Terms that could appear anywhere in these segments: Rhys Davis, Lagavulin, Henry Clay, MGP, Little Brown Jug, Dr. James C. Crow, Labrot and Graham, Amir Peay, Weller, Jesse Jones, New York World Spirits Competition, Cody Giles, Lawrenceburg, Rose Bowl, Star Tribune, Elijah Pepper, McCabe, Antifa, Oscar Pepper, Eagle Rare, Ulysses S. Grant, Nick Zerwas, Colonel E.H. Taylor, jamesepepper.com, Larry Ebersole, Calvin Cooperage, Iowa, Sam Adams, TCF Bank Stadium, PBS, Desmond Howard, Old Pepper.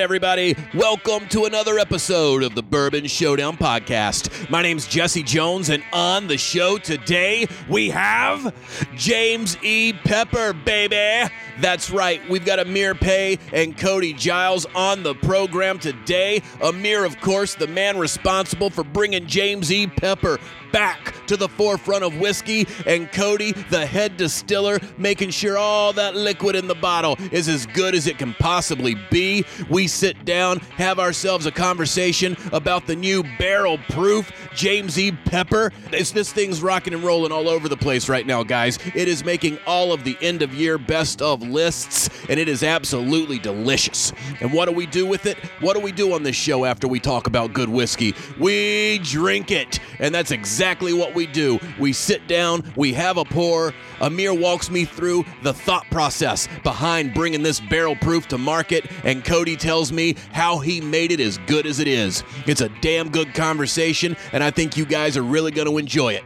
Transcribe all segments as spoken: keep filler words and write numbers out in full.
right, everybody, welcome to another episode of the Bourbon Showdown Podcast. My name's Jesse Jones, and on the show today, we have James E. Pepper, baby. That's right, we've got Amir Peay and Cody Giles on the program today. Amir, of course, the man responsible for bringing James E. Pepper back to the forefront of whiskey, and Cody, the head distiller, making sure all that liquid in the bottle is as good as it can possibly be. We sit down, have ourselves a conversation about the new Barrel Proof James E. Pepper. It's, this thing's rocking and rolling all over the place right now, guys. It is making all of the end-of-year best of lists, and it is absolutely delicious. And what do we do with it? What do we do on this show after we talk about good whiskey? We drink it, and that's exactly what we do. We sit down, we have a pour. Amir walks me through the thought process behind bringing this Barrel Proof to market, and Cody tells me how he made it as good as it is. It's a damn good conversation, and I think you guys are really going to enjoy it.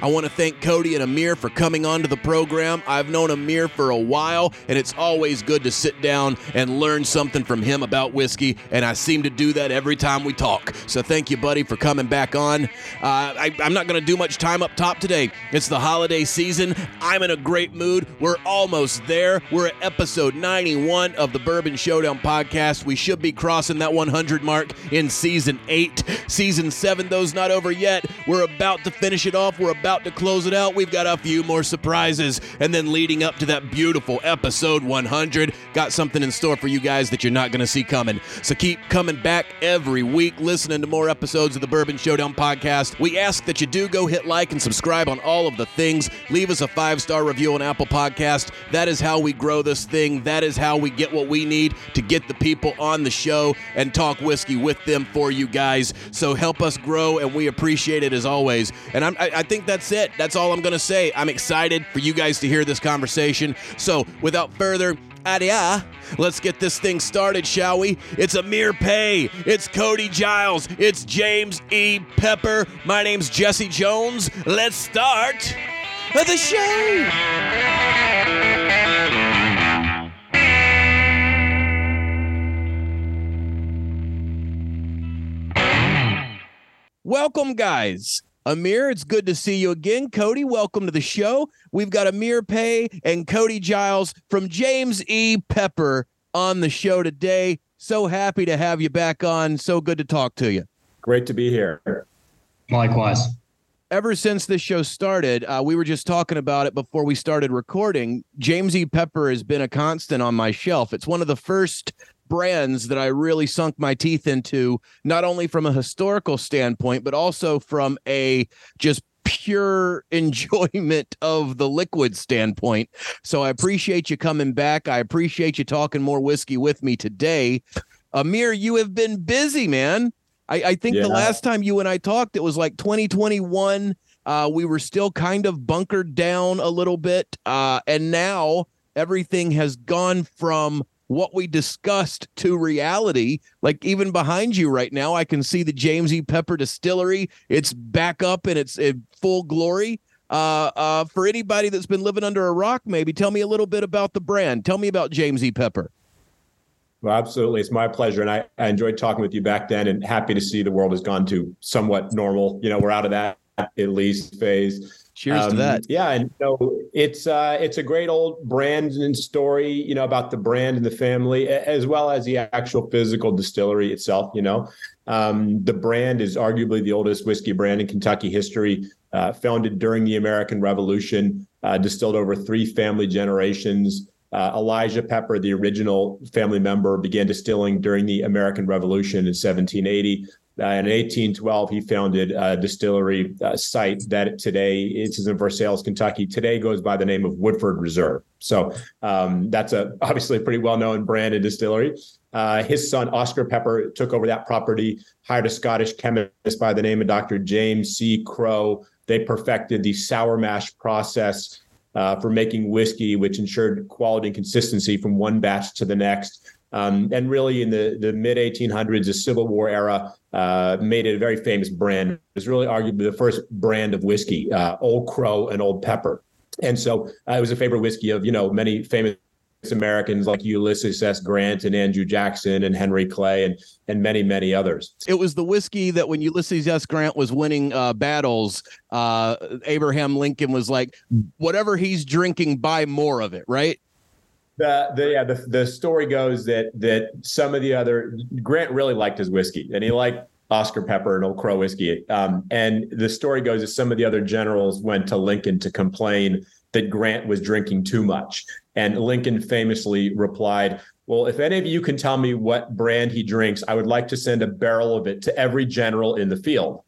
I want to thank Cody and Amir for coming on to the program. I've known Amir for a while, and it's always good to sit down and learn something from him about whiskey, and I seem to do that every time we talk. So thank you, buddy, for coming back on. Uh, I, I'm not going to do much time up top today. It's the holiday season. I'm in a great mood. We're almost there. We're at episode ninety-one of the Bourbon Showdown Podcast. We should be crossing that one hundred mark in season eight. Season seven, though's not over yet. We're about to finish it off. We're about to close it out. We've got a few more surprises. And then leading up to that beautiful episode one hundred, got something in store for you guys that you're not going to see coming. So keep coming back every week, listening to more episodes of the Bourbon Showdown Podcast. We ask that you do go hit like and subscribe on all of the things. Leave us a five-star review on Apple Podcast. That is how we grow this thing. That is how we get what we need to get the people on the show and talk whiskey with them for you guys. So help us grow, and we appreciate it as always. And I'm, I, I think that's it. That's all I'm going to say. I'm excited for you guys to hear this conversation. So without further ado, let's get this thing started, shall we? It's Amir Peay. It's Cody Giles. It's James E. Pepper. My name's Jesse Jones. Let's start the show. Welcome, guys. Amir, it's good to see you again. Cody, welcome to the show. We've got Amir Peay and Cody Giles from James E. Pepper on the show today. So happy to have you back on. So good to talk to you. Great to be here. Likewise. Ever since this show started, uh, we were just talking about it before we started recording. James E. Pepper has been a constant on my shelf. It's one of the first brands that I really sunk my teeth into, not only from a historical standpoint, but also from a just pure enjoyment of the liquid standpoint. So I appreciate you coming back. I appreciate you talking more whiskey with me today. Amir, you have been busy, man. I, I think yeah. The last time you and I talked, it was like twenty twenty-one. Uh, we were still kind of bunkered down a little bit. Uh, and now everything has gone from what we discussed to reality. Like even behind you right now, I can see the James E. Pepper distillery. It's back up and it's in full glory. Uh, uh, for anybody that's been living under a rock, maybe tell me a little bit about the brand. Tell me about James E. Pepper. Well, absolutely. It's my pleasure. And I, I enjoyed talking with you back then, and happy to see the world has gone to somewhat normal. You know, we're out of that at least phase. Cheers um, to that. Yeah. And so it's uh, it's a great old brand and story, you know, about the brand and the family, as well as the actual physical distillery itself. You know, um, the brand is arguably the oldest whiskey brand in Kentucky history, uh, founded during the American Revolution, uh, distilled over three family generations. Uh, Elijah Pepper, the original family member, began distilling during the American Revolution in seventeen eighty. Uh, and in eighteen twelve, he founded a distillery uh, site that today is in Versailles, Kentucky. Today goes by the name of Woodford Reserve. So um, that's a obviously a pretty well-known brand and distillery. Uh, his son, Oscar Pepper, took over that property, hired a Scottish chemist by the name of Doctor James C. Crow. They perfected the sour mash process uh, for making whiskey, which ensured quality and consistency from one batch to the next. Um, and really in the, the mid eighteen hundreds, the Civil War era uh, made it a very famous brand. It was really arguably the first brand of whiskey, uh, Old Crow and Old Pepper. And so uh, it was a favorite whiskey of, you know, many famous Americans like Ulysses S. Grant and Andrew Jackson and Henry Clay and and many, many others. It was the whiskey that when Ulysses S. Grant was winning uh, battles, uh, Abraham Lincoln was like, whatever he's drinking, buy more of it, right? The, the, yeah, the, the story goes that that some of the other, Grant really liked his whiskey, and he liked Oscar Pepper and Old Crow whiskey. Um, and the story goes that some of the other generals went to Lincoln to complain that Grant was drinking too much. And Lincoln famously replied, well, if any of you can tell me what brand he drinks, I would like to send a barrel of it to every general in the field.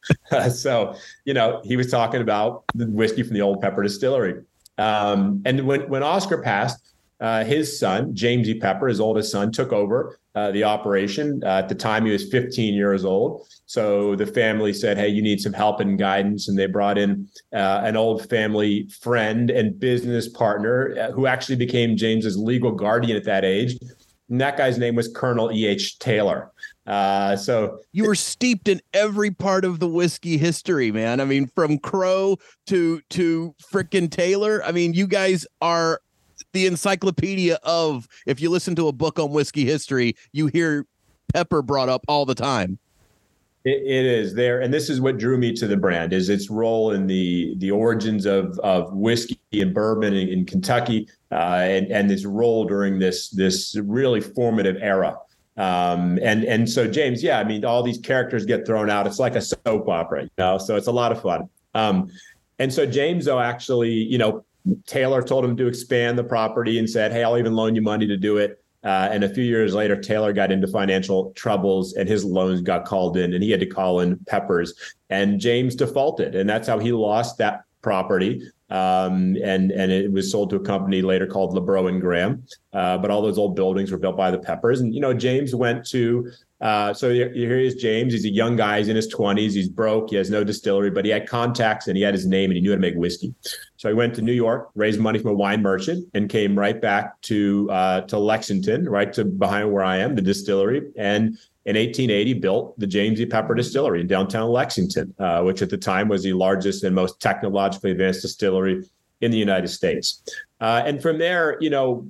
So, you know, he was talking about the whiskey from the Old Pepper distillery. Um, and when, when Oscar passed, uh, his son, James E. Pepper, his oldest son, took over uh, the operation. Uh, at the time, he was fifteen years old. So the family said, hey, you need some help and guidance. And they brought in uh, an old family friend and business partner uh, who actually became James's legal guardian at that age. And that guy's name was Colonel E H. Taylor. Uh, so you were steeped in every part of the whiskey history, man. I mean, from Crow to to frickin' Taylor. I mean, you guys are the encyclopedia of, if you listen to a book on whiskey history, you hear Pepper brought up all the time. It, it is there. And this is what drew me to the brand, is its role in the the origins of, of whiskey and bourbon in, in Kentucky, uh, and, and this role during this, this really formative era. Um, and, and so James, yeah, I mean, all these characters get thrown out. It's like a soap opera, you know, so it's a lot of fun. Um, and so James, though, actually, you know, Taylor told him to expand the property and said, hey, I'll even loan you money to do it. Uh, and a few years later, Taylor got into financial troubles and his loans got called in and he had to call in Peppers, and James defaulted. And that's how he lost that property. Um, and, and it was sold to a company later called Labrot and Graham. Uh, but all those old buildings were built by the Peppers. And, you know, James went to, uh, so here, here is James. He's a young guy. He's in his twenties. He's broke. He has no distillery, but he had contacts and he had his name and he knew how to make whiskey. So he went to New York, raised money from a wine merchant, and came right back to uh, to Lexington, right to behind where I am, the distillery. And in eighteen eighty, built the James E. Pepper Distillery in downtown Lexington, uh, which at the time was the largest and most technologically advanced distillery in the United States. Uh, and from there, you know,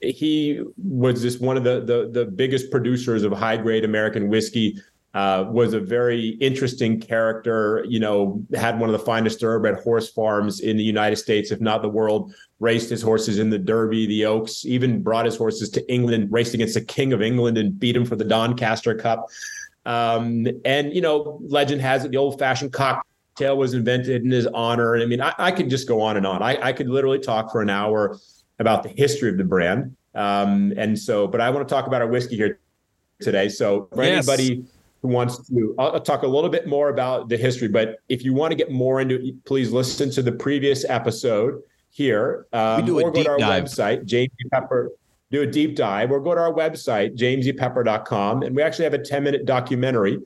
he was just one of the the, the biggest producers of high-grade American whiskey. Uh, was a very interesting character, you know, had one of the finest thoroughbred horse farms in the United States, if not the world, raced his horses in the Derby, the Oaks, even brought his horses to England, raced against the King of England and beat him for the Doncaster Cup. Um, and, you know, legend has it, the old-fashioned cocktail was invented in his honor. And I mean, I, I could just go on and on. I, I could literally talk for an hour about the history of the brand. Um, and so, but I want to talk about our whiskey here today. So for yes. anybody who wants to, I'll talk a little bit more about the history, but if you want to get more into it, please listen to the previous episode here. Um, we do a or deep go to our dive. website, James E. Pepper, do a deep dive, or go to our website, james e pepper dot com. And we actually have a ten minute documentary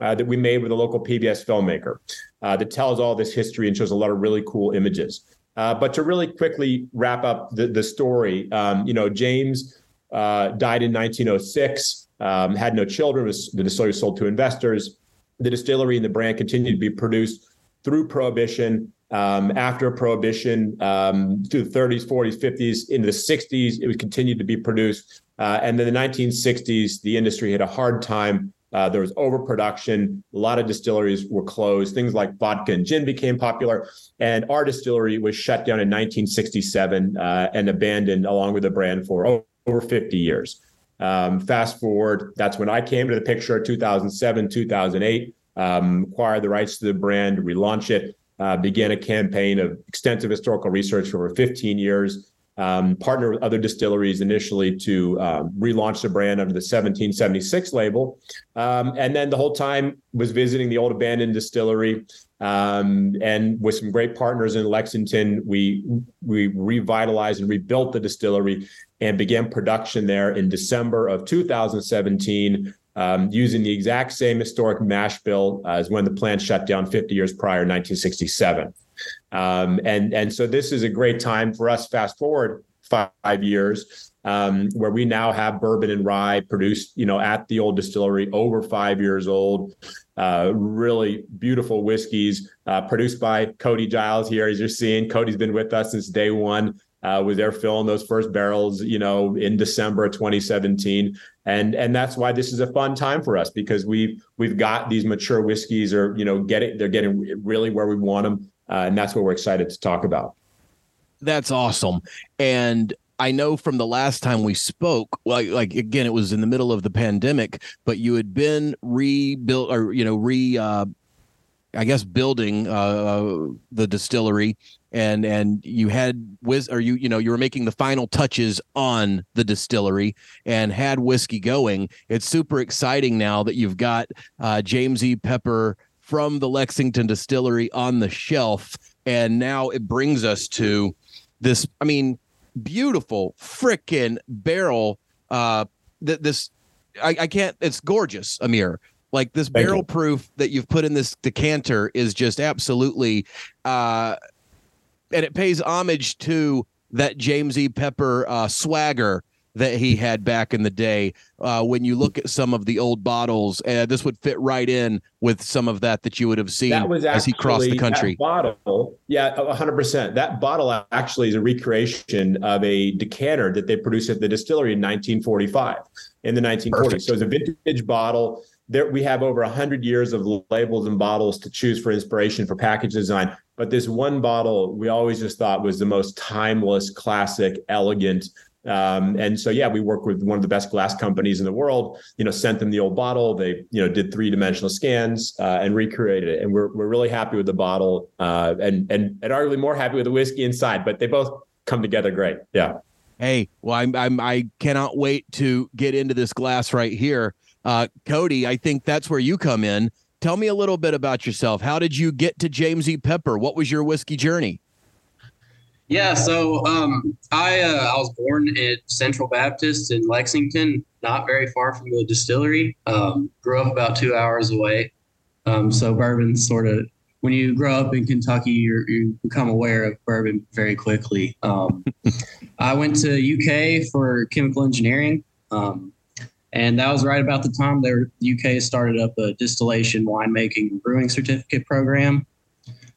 uh, that we made with a local P B S filmmaker uh, that tells all this history and shows a lot of really cool images. Uh, but to really quickly wrap up the, the story, um, you know, James uh, died in nineteen oh six. Um, had no children. The distillery was sold to investors. The distillery and the brand continued to be produced through Prohibition, um, after Prohibition, um, through the thirties, forties, fifties, into the sixties. It would continue to be produced. Uh, and then the nineteen sixties, the industry had a hard time. Uh, there was overproduction. A lot of distilleries were closed. Things like vodka and gin became popular. And our distillery was shut down in nineteen sixty-seven uh, and abandoned along with the brand for over fifty years. Um, fast forward, that's when I came to the picture, two thousand seven, two thousand eight, um, acquired the rights to the brand, relaunch it, uh, began a campaign of extensive historical research for over fifteen years, um, partnered with other distilleries initially to um, relaunch the brand under the seventeen seventy-six label. Um, and then the whole time was visiting the old abandoned distillery. Um, and with some great partners in Lexington, we we revitalized and rebuilt the distillery and began production there in December of two thousand seventeen, um, using the exact same historic mash bill as when the plant shut down fifty years prior, nineteen sixty-seven. Um, and, and so this is a great time for us, fast forward five years, um, where we now have bourbon and rye produced, you know, at the old distillery, over five years old. Uh, really beautiful whiskeys uh, produced by Cody Giles here, as you're seeing. Cody's been with us since day one. uh, was there filling those first barrels, you know, in December of twenty seventeen. And, and that's why this is a fun time for us, because we've, we've got these mature whiskeys, or, you know, get it, they're getting really where we want them. Uh, and that's what we're excited to talk about. That's awesome. And I know from the last time we spoke, like, like again, it was in the middle of the pandemic, but you had been rebuilt or, you know, re, uh, I guess, building uh, the distillery, and and you had whiz or you you know you were making the final touches on the distillery and had whiskey going. It's super exciting now that you've got uh, James E. Pepper from the Lexington Distillery on the shelf, and now it brings us to this. I mean, beautiful frickin' barrel. Uh, th- this I, I can't. It's gorgeous, Amir. Like this Thank barrel you. proof that you've put in this decanter is just absolutely, uh, and it pays homage to that James E. Pepper uh, swagger that he had back in the day. Uh, when you look at some of the old bottles, uh, this would fit right in with some of that that you would have seen that was actually, as he crossed the country. That bottle, yeah, one hundred percent. That bottle actually is a recreation of a decanter that they produced at the distillery in nineteen forty-five, in the nineteen forties. Perfect. So it's a vintage bottle. There, we have over one hundred years of labels and bottles to choose for inspiration for package design. But this one bottle we always just thought was the most timeless, classic, elegant. Um, and so, yeah, we work with one of the best glass companies in the world, you know, sent them the old bottle. They, you know, did three dimensional scans uh, and recreated it. And we're we're really happy with the bottle uh, and, and and arguably more happy with the whiskey inside. But they both come together great. Yeah. Hey, well, I'm, I'm, I cannot wait to get into this glass right here. Uh, Cody, I think that's where you come in. Tell me a little bit about yourself. How did you get to James E. Pepper? What was your whiskey journey? Yeah, so um, I uh, I was born at Central Baptist in Lexington, not very far from the distillery. Um, grew up about two hours away. Um, so bourbon sort of, when you grow up in Kentucky, you're, you become aware of bourbon very quickly. Um, I went to U K for chemical engineering. Um And that was right about the time their U K started up a distillation, winemaking, and brewing certificate program.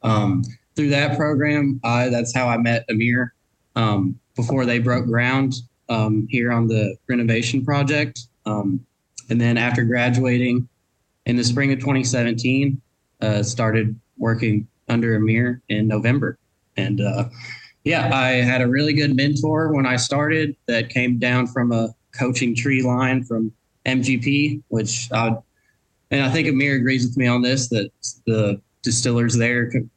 Um, through that program, I, that's how I met Amir um, before they broke ground um, here on the renovation project. Um, and then after graduating in the spring of twenty seventeen, uh, started working under Amir in November. And uh, yeah, I had a really good mentor when I started that came down from a coaching tree line from M G P, which I, and I think Amir agrees with me on this, that the distillers there could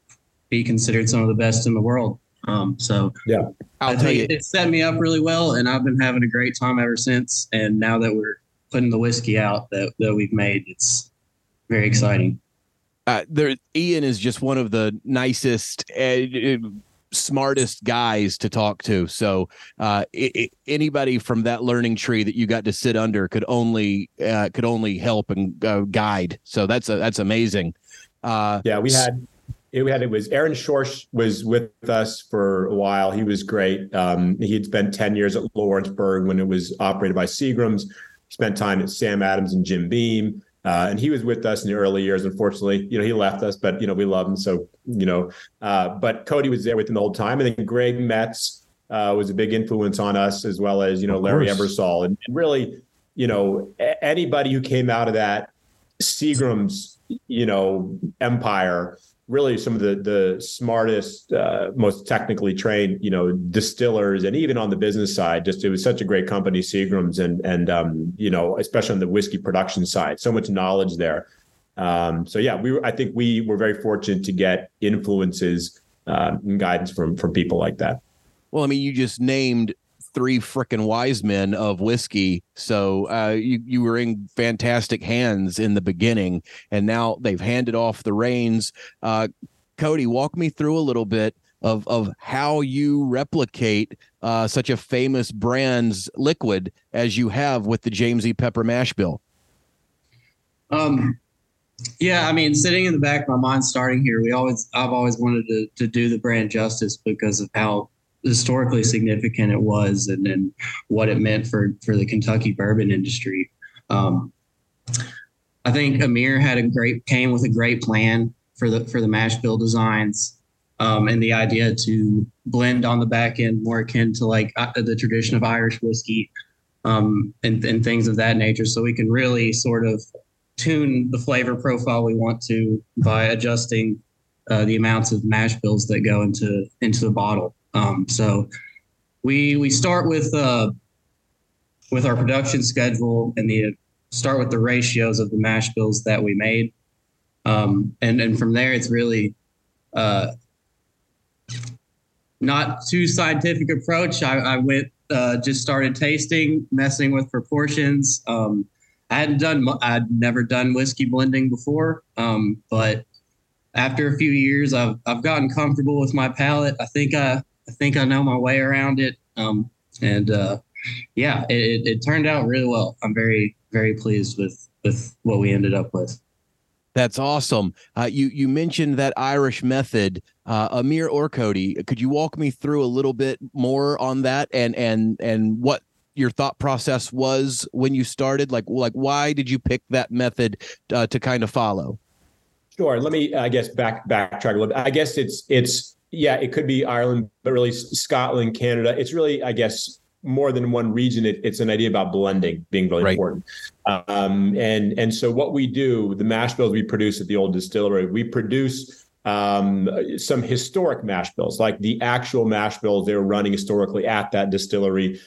be considered some of the best in the world. Um, so yeah, I'll I tell you, it set me up really well, and I've been having a great time ever since. And now that we're putting the whiskey out that, that we've made, it's very exciting. Uh, there, Ian is just one of the nicest uh, smartest guys to talk to. So uh, it, it, anybody from that learning tree that you got to sit under could only uh, could only help and uh, guide. So that's a, that's amazing. Uh, yeah, we had it. We had it was Aaron Schorsch was with us for a while. He was great. Um, he'd spent ten years at Lawrenceburg when it was operated by Seagrams. Spent time at Sam Adams and Jim Beam. Uh, and he was with us in the early years. Unfortunately, you know, he left us, but, you know, we love him. So, you know, uh, but Cody was there with him the whole time. And then Greg Metz uh, was a big influence on us, as well as, you know, Larry Ebersole. And really, you know, a- anybody who came out of that Seagram's, you know, empire, really some of the, the smartest, uh, most technically trained, you know, distillers, and even on the business side, just, it was such a great company, Seagram's, and, and um, you know, especially on the whiskey production side, so much knowledge there. Um, so yeah, we were, I think we were very fortunate to get influences uh, and guidance from, from people like that. Well, I mean, you just named three frickin' wise men of whiskey. So uh, you, you were in fantastic hands in the beginning, and now they've handed off the reins. Uh, Cody, walk me through a little bit of, of how you replicate uh, such a famous brand's liquid as you have with the James E. Pepper mash bill. Um, yeah, I mean, sitting in the back of my mind starting here, we always, I've always wanted to, to do the brand justice because of how historically significant it was, and then what it meant for for the Kentucky bourbon industry. Um, I think Amir had a great came with a great plan for the for the mash bill designs. Um, and the idea to blend on the back end more akin to like uh, the tradition of Irish whiskey um, and, and things of that nature. So we can really sort of tune the flavor profile we want to by adjusting uh, the amounts of mash bills that go into into the bottle. Um, so we we start with uh, with our production schedule and the start with the ratios of the mash bills that we made, um, and and from there it's really uh, not too scientific approach. I, I went uh, just started tasting, messing with proportions. Um, I hadn't done, I'd never done whiskey blending before. Um, but after a few years, I've, I've gotten comfortable with my palate. I think I, I think I know my way around it. Um, and, uh, yeah, it, it turned out really well. I'm very, very pleased with, with what we ended up with. That's awesome. Uh, you, you mentioned that Irish method, uh, Amir or Cody, could you walk me through a little bit more on that and, and, and what your thought process was when you started? Like, like why did you pick that method uh, to kind of follow? Sure. Let me, I guess, back backtrack a little bit. I guess it's, it's, yeah, it could be Ireland, but really Scotland, Canada. It's really, I guess, more than one region. It, it's an idea about blending being really right. important. Um, and, and so what we do, the mash bills we produce at the old distillery, we produce um, some historic mash bills, like the actual mash bills they were running historically at that distillery.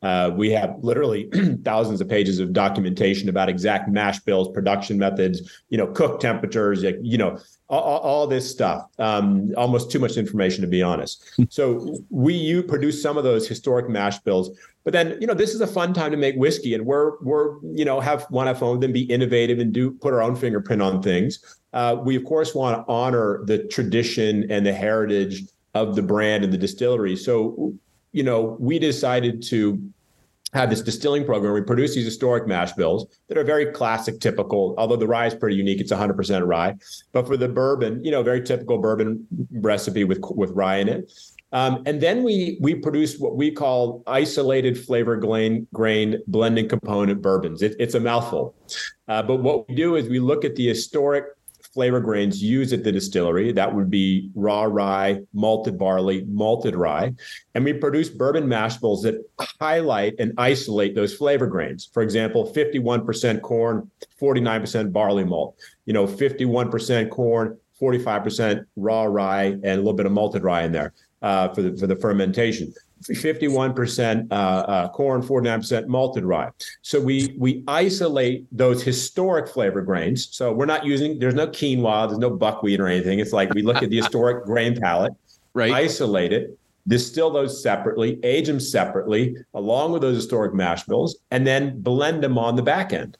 Uh, we have literally thousands of pages of documentation about exact mash bills, production methods, you know, cook temperatures, you know, all, all this stuff. Um, almost too much information, to be honest. So we you produce some of those historic mash bills, but then, you know, this is a fun time to make whiskey, and we're we're you know have want to phone them, be innovative, and do put our own fingerprint on things. Uh, we of course want to honor the tradition and the heritage of the brand and the distillery. So, you know, we decided to have this distilling program. We produce these historic mash bills that are very classic, typical, although the rye is pretty unique. It's one hundred percent rye. But for the bourbon, you know, very typical bourbon recipe with with rye in it. Um, and then we we produce what we call isolated flavor grain, grain blending component bourbons. It, it's a mouthful. Uh, but what we do is we look at the historic flavor grains used at the distillery. That would be raw rye, malted barley, malted rye. And we produce bourbon mash bills that highlight and isolate those flavor grains. For example, fifty-one percent corn, forty-nine percent barley malt, you know, fifty-one percent corn, forty-five percent raw rye, and a little bit of malted rye in there uh, for the, for the fermentation. fifty-one percent uh, uh, corn, forty-nine percent malted rye. So we we isolate those historic flavor grains. So we're not using, there's no quinoa, there's no buckwheat or anything. It's like we look at the historic grain palette, right. Isolate it, distill those separately, age them separately, along with those historic mash bills, and then blend them on the back end.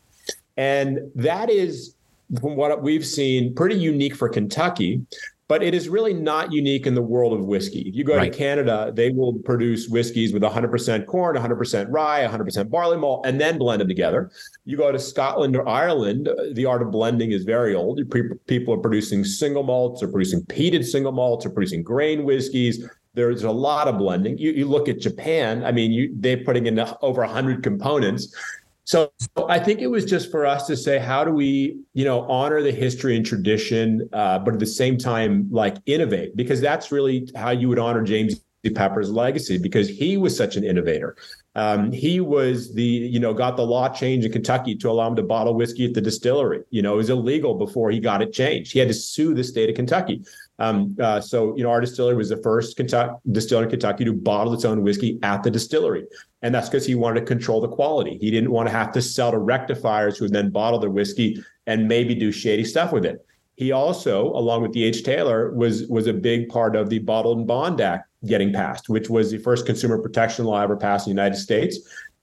And that is, from what we've seen, pretty unique for Kentucky. But it is really not unique in the world of whiskey. If you go right. to Canada, they will produce whiskeys with one hundred percent corn, one hundred percent rye, one hundred percent barley malt, and then blend them together. You go to Scotland or Ireland, the art of blending is very old. People are producing single malts, or producing peated single malts, or producing grain whiskeys. There's a lot of blending. You, you look at Japan, I mean, you, they're putting in over one hundred components. So I think it was just for us to say, how do we, you know, honor the history and tradition, uh, but at the same time, like innovate, because that's really how you would honor James E. Pepper's legacy, because he was such an innovator. Um, he was the, you know, got the law changed in Kentucky to allow him to bottle whiskey at the distillery. You know, it was illegal before he got it changed. He had to sue the state of Kentucky. Um, uh, so, you know, our distillery was the first Kentucky, distiller in Kentucky to bottle its own whiskey at the distillery. And that's because he wanted to control the quality. He didn't want to have to sell to rectifiers who would then bottle their whiskey and maybe do shady stuff with it. He also, along with E H. Taylor, was, was a big part of the Bottled and Bond Act getting passed, which was the first consumer protection law ever passed in the United States.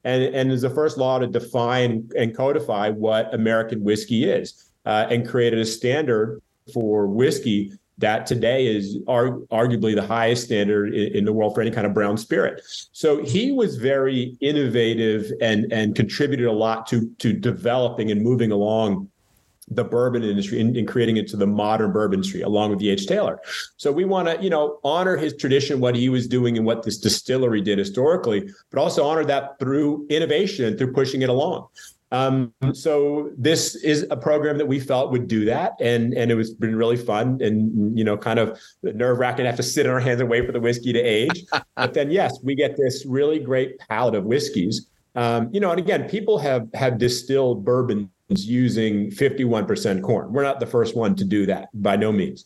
And, and is the first law to define and codify what American whiskey is, uh, and created a standard for whiskey that today is ar- arguably the highest standard in, in the world for any kind of brown spirit. So he was very innovative and, and contributed a lot to, to developing and moving along the bourbon industry and, and creating it to the modern bourbon industry, along with E H. Taylor. So we want to, you know, honor his tradition, what he was doing and what this distillery did historically, but also honor that through innovation, through pushing it along. Um, so this is a program that we felt would do that. And, and it was been really fun and, you know, kind of nerve wracking to have to sit on our hands and wait for the whiskey to age. But then, yes, we get this really great palette of whiskeys. Um, you know, and again, people have, have distilled bourbons using fifty-one percent corn. We're not the first one to do that by no means.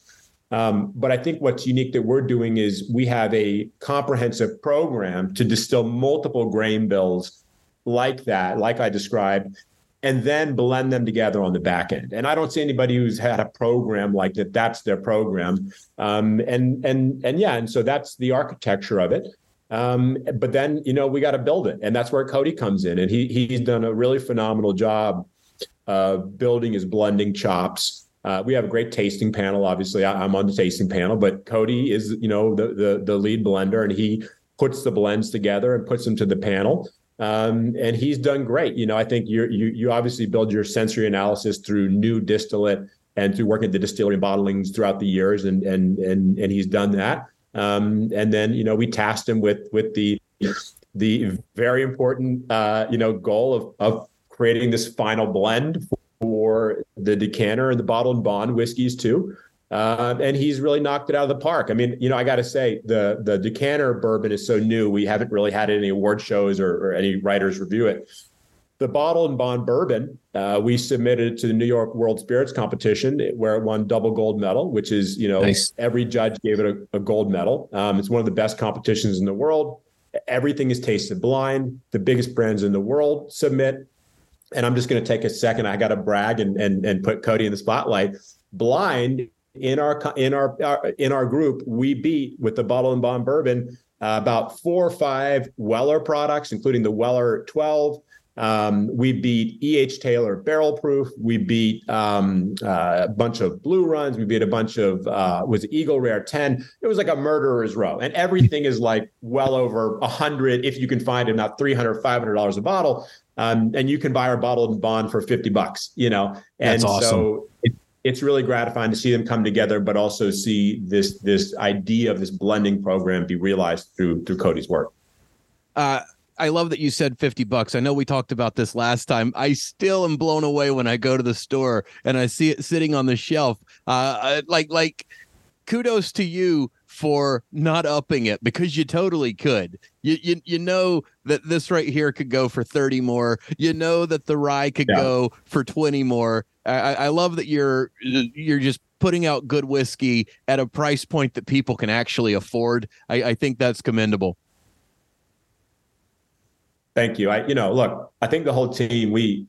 Um, but I think what's unique that we're doing is we have a comprehensive program to distill multiple grain bills like that, like I described, and then blend them together on the back end. And I don't see anybody who's had a program like that. That's their program. Um, and, and, and yeah, and so that's the architecture of it. Um, but then, you know, we got to build it. And that's where Cody comes in. And he, he's done a really phenomenal job of uh, building his blending chops. Uh, we have a great tasting panel. Obviously, I, I'm on the tasting panel, but Cody is, you know, the, the the lead blender, and he puts the blends together and puts them to the panel. Um, and he's done great. You know, I think you you you obviously build your sensory analysis through new distillate and through working at the distillery and bottlings throughout the years, and and and and he's done that. Um, and then, you know, we tasked him with with the the very important uh, you know goal of of creating this final blend for for the decanter and the bottled and bond whiskeys too. Uh, and he's really knocked it out of the park. I mean, you know, I got to say the, the decanter bourbon is so new. We haven't really had any award shows or, or any writers review it. The bottled and bond bourbon, uh, we submitted to the New York World Spirits Competition, where it won double gold medal, which is, you know, nice. Every judge gave it a, a gold medal. Um, it's one of the best competitions in the world. Everything is tasted blind. The biggest brands in the world submit. And I'm just going to take a second. I got to brag and and and put Cody in the spotlight. Blind in our in our, our in our group, we beat with the bottle and bond bourbon uh, about four or five Weller products, including the Weller twelve. Um, we beat E H. Taylor Barrel Proof. We beat um, uh, a bunch of Blue Runs. We beat a bunch of uh, was Eagle Rare ten. It was like a murderer's row, and everything is like well over a hundred if you can find it, not three hundred, five hundred dollars a bottle. Um, and you can buy our bottled and bond for fifty bucks, you know, and that's awesome. So it, it's really gratifying to see them come together, but also see this, this idea of this blending program be realized through, through Cody's work. Uh, I love that you said fifty bucks. I know we talked about this last time. I still am blown away when I go to the store and I see it sitting on the shelf. Uh, like, like kudos to you for not upping it, because you totally could. You, you you know that this right here could go for thirty more. You know that the rye could yeah. go for twenty more. I, I love that you're you're just putting out good whiskey at a price point that people can actually afford. I, I think that's commendable. Thank you. I you know look, I think the whole team we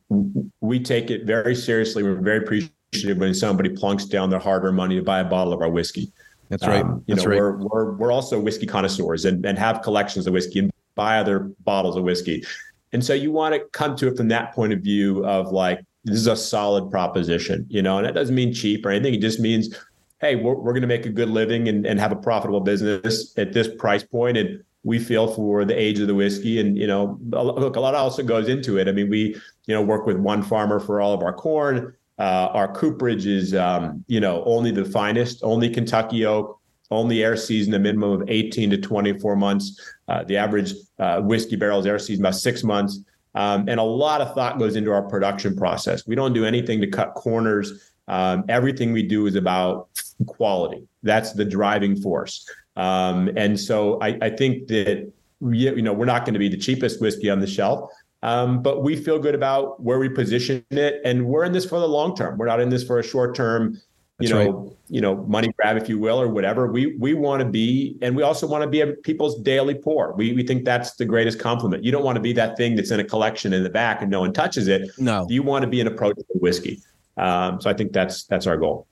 we take it very seriously. We're very appreciative when somebody plunks down their hard-earned money to buy a bottle of our whiskey. That's right. Um, you That's know, right. We're, we're we're also whiskey connoisseurs and, and have collections of whiskey and buy other bottles of whiskey. And so you want to come to it from that point of view of like, this is a solid proposition, you know, and that doesn't mean cheap or anything. It just means, hey, we're, we're going to make a good living and, and have a profitable business at this price point. And we feel for the age of the whiskey. And, you know, look, a lot also goes into it. I mean, we, you know, work with one farmer for all of our corn. Uh, our cooperage is, um, you know, only the finest, only Kentucky oak, only air season, a minimum of eighteen to twenty-four months. Uh, the average uh, whiskey barrels air season about six months. Um, and a lot of thought goes into our production process. We don't do anything to cut corners. Um, everything we do is about quality. That's the driving force. Um, and so I, I think that, you know, we're not going to be the cheapest whiskey on the shelf. Um, but we feel good about where we position it, and we're in this for the long term. We're not in this for a short term, you That's know, right. you know, money grab, if you will, or whatever. We we want to be, and we also want to be people's daily pour. We we think that's the greatest compliment. You don't want to be that thing that's in a collection in the back and no one touches it. No, you want to be an approachable whiskey. Um, so I think that's that's our goal.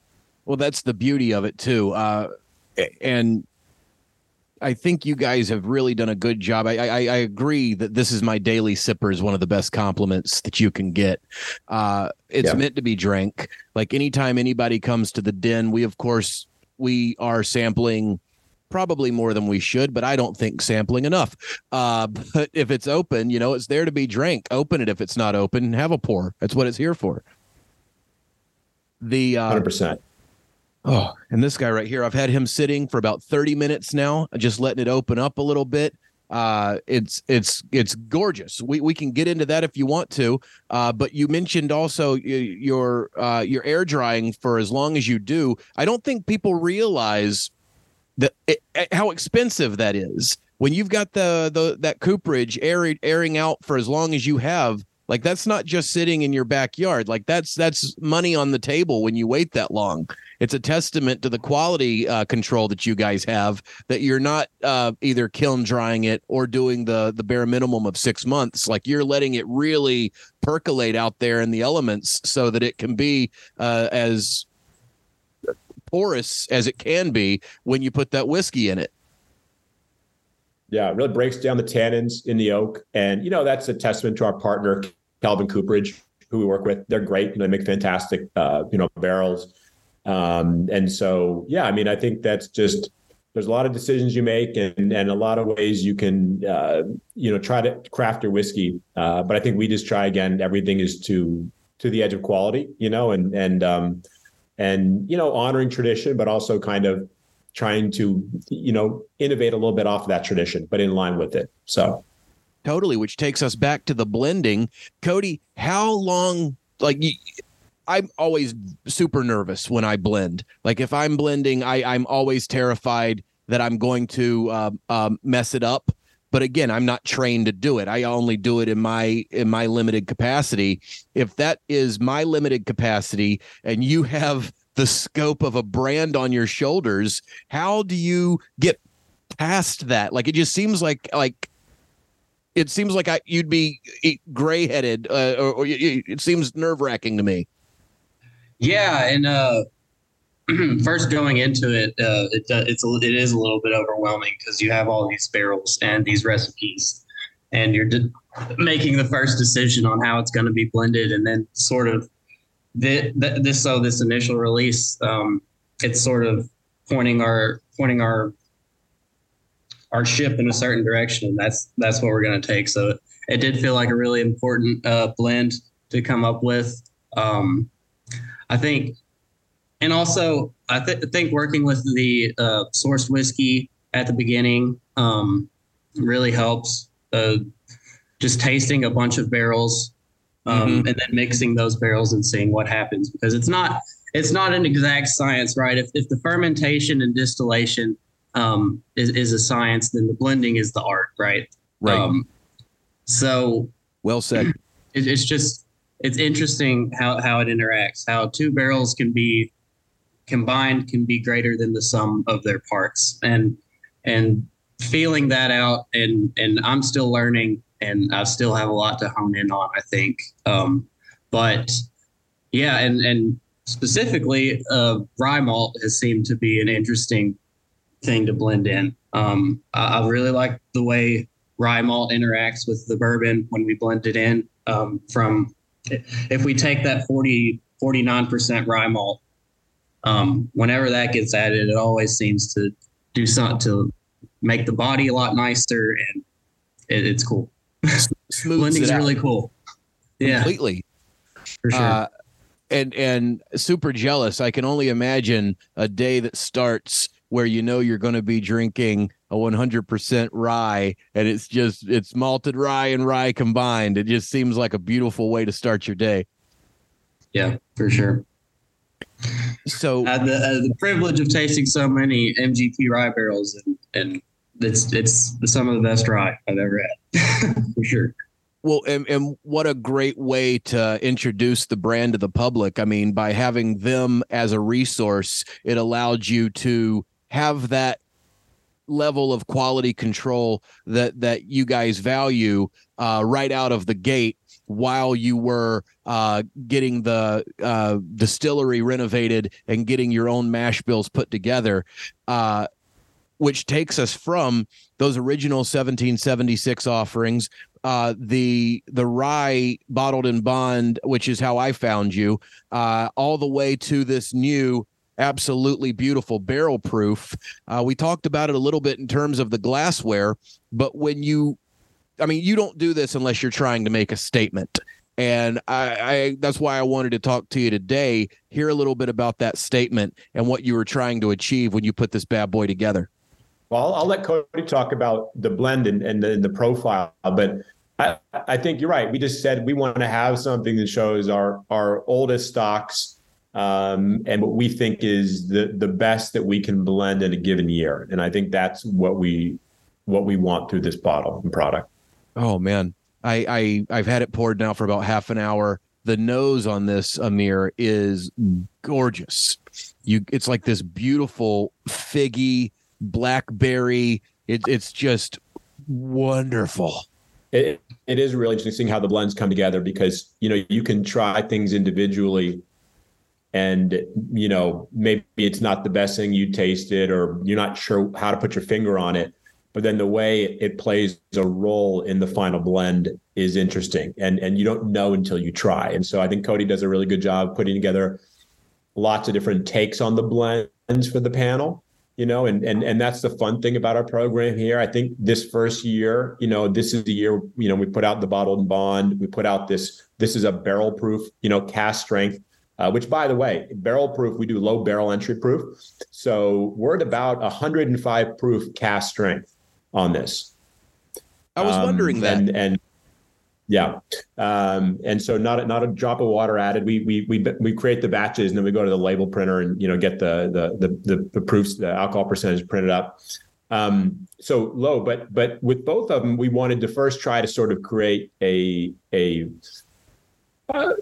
Well, that's the beauty of it too, uh, and. I think you guys have really done a good job. I, I, I agree that this is my daily sipper is one of the best compliments that you can get. Uh, it's yeah. meant to be drank. Like anytime anybody comes to the den, we, of course, we are sampling probably more than we should, but I don't think sampling enough. Uh, but if it's open, you know, it's there to be drank. Open it if it's not open and have a pour. That's what it's here for. The uh, one hundred percent. Oh, and this guy right here, I've had him sitting for about thirty minutes now, just letting it open up a little bit. Uh, it's it's it's gorgeous. We we can get into that if you want to. Uh, but you mentioned also your uh, your air drying for as long as you do. I don't think people realize that it, how expensive that is. When you've got the the that cooperage air, airing out for as long as you have, like that's not just sitting in your backyard. Like that's that's money on the table when you wait that long. It's a testament to the quality uh, control that you guys have, that you're not uh, either kiln drying it or doing the the bare minimum of six months. Like you're letting it really percolate out there in the elements so that it can be uh, as porous as it can be when you put that whiskey in it. Yeah, it really breaks down the tannins in the oak. And, you know, that's a testament to our partner, Calvin Cooperage, who we work with. They're great. You know, they make fantastic, uh, you know, barrels. Um, and so, yeah, I mean, I think that's just, there's a lot of decisions you make and, and a lot of ways you can, uh, you know, try to craft your whiskey. Uh, but I think we just try, again, everything is to, to the edge of quality, you know, and, and, um, and, you know, honoring tradition, but also kind of trying to, you know, innovate a little bit off of that tradition, but in line with it. So. Totally. Which takes us back to the blending. Cody, how long, like you, I'm always super nervous when I blend. Like if I'm blending, I, I'm always terrified that I'm going to um, um, mess it up. But again, I'm not trained to do it. I only do it in my in my limited capacity. If that is my limited capacity and you have the scope of a brand on your shoulders, how do you get past that? Like it just seems like like. It seems like I you'd be gray-headed uh, or, or it seems nerve-wracking to me. Yeah, and uh, first going into it, uh, it it's a, it is a little bit overwhelming because you have all these barrels and these recipes, and you're de- making the first decision on how it's going to be blended, and then sort of the, the, this so this initial release, um, it's sort of pointing our pointing our our ship in a certain direction, and that's that's what we're going to take. So it, it did feel like a really important uh, blend to come up with. Um, I think, and also I th- think working with the uh, sourced whiskey at the beginning um, really helps. Uh, just tasting a bunch of barrels um, mm-hmm. and then mixing those barrels and seeing what happens, because it's not it's not an exact science, right? If if the fermentation and distillation um, is is a science, then the blending is the art, right? Right. Um, so well said. It, it's just. It's interesting how, how it interacts, how two barrels can be combined, can be greater than the sum of their parts. And and feeling that out, and, and I'm still learning, and I still have a lot to hone in on, I think. Um, but yeah, and, and specifically, uh, rye malt has seemed to be an interesting thing to blend in. Um, I, I really like the way rye malt interacts with the bourbon when we blend it in um, from... If we take that forty, forty-nine percent rye malt, um, whenever that gets added, it always seems to do something to make the body a lot nicer, and it, it's cool. Blending is really cool. Yeah, completely. For sure. Uh, and and super jealous. I can only imagine a day that starts where you know you're going to be drinking a one hundred percent rye, and it's just, it's malted rye and rye combined. It just seems like a beautiful way to start your day. Yeah, for sure. So I had the, I had the privilege of tasting so many M G P rye barrels, and, and it's, it's some of the best rye I've ever had. For sure. Well, and, and what a great way to introduce the brand to the public. I mean, by having them as a resource, it allowed you to have that level of quality control that that you guys value uh, right out of the gate, while you were uh, getting the uh, distillery renovated and getting your own mash bills put together, uh, which takes us from those original seventeen seventy-six offerings. Uh, the the rye bottled in bond, which is how I found you, uh, all the way to this new, absolutely beautiful barrel proof. Uh, we talked about it a little bit in terms of the glassware, but when you, I mean, you don't do this unless you're trying to make a statement. And I, I that's why I wanted to talk to you today, hear a little bit about that statement and what you were trying to achieve when you put this bad boy together. Well, I'll, I'll let Cody talk about the blend and, and the, the profile, but I, I think you're right. We just said we want to have something that shows our, our oldest stocks um, and what we think is the, the best that we can blend in a given year. And I think that's what we what we want through this bottle and product. Oh, man. I, I, I've had it poured now for about half an hour. The nose on this, Amir, is gorgeous. You, it's like this beautiful figgy, blackberry. It, it's just wonderful. It, it is really interesting seeing how the blends come together, because, you know, you can try things individually and, you know, maybe it's not the best thing you tasted or you're not sure how to put your finger on it. But then the way it plays a role in the final blend is interesting. And, and you don't know until you try. And so I think Cody does a really good job putting together lots of different takes on the blends for the panel. You know, and, and and that's the fun thing about our program here. I think this first year, you know, this is the year, you know, we put out the bottled and bond. We put out this, this is a barrel proof, you know, cast strength, uh, which, by the way, barrel proof, we do low barrel entry proof. So we're at about one hundred five proof cast strength on this. I was um, wondering that. And, and yeah. Um, and so not, not a drop of water added. We, we, we, we create the batches and then we go to the label printer and, you know, get the, the, the, the, the proofs, the alcohol percentage printed up. Um, so low, but, but with both of them, we wanted to first try to sort of create a, a, uh,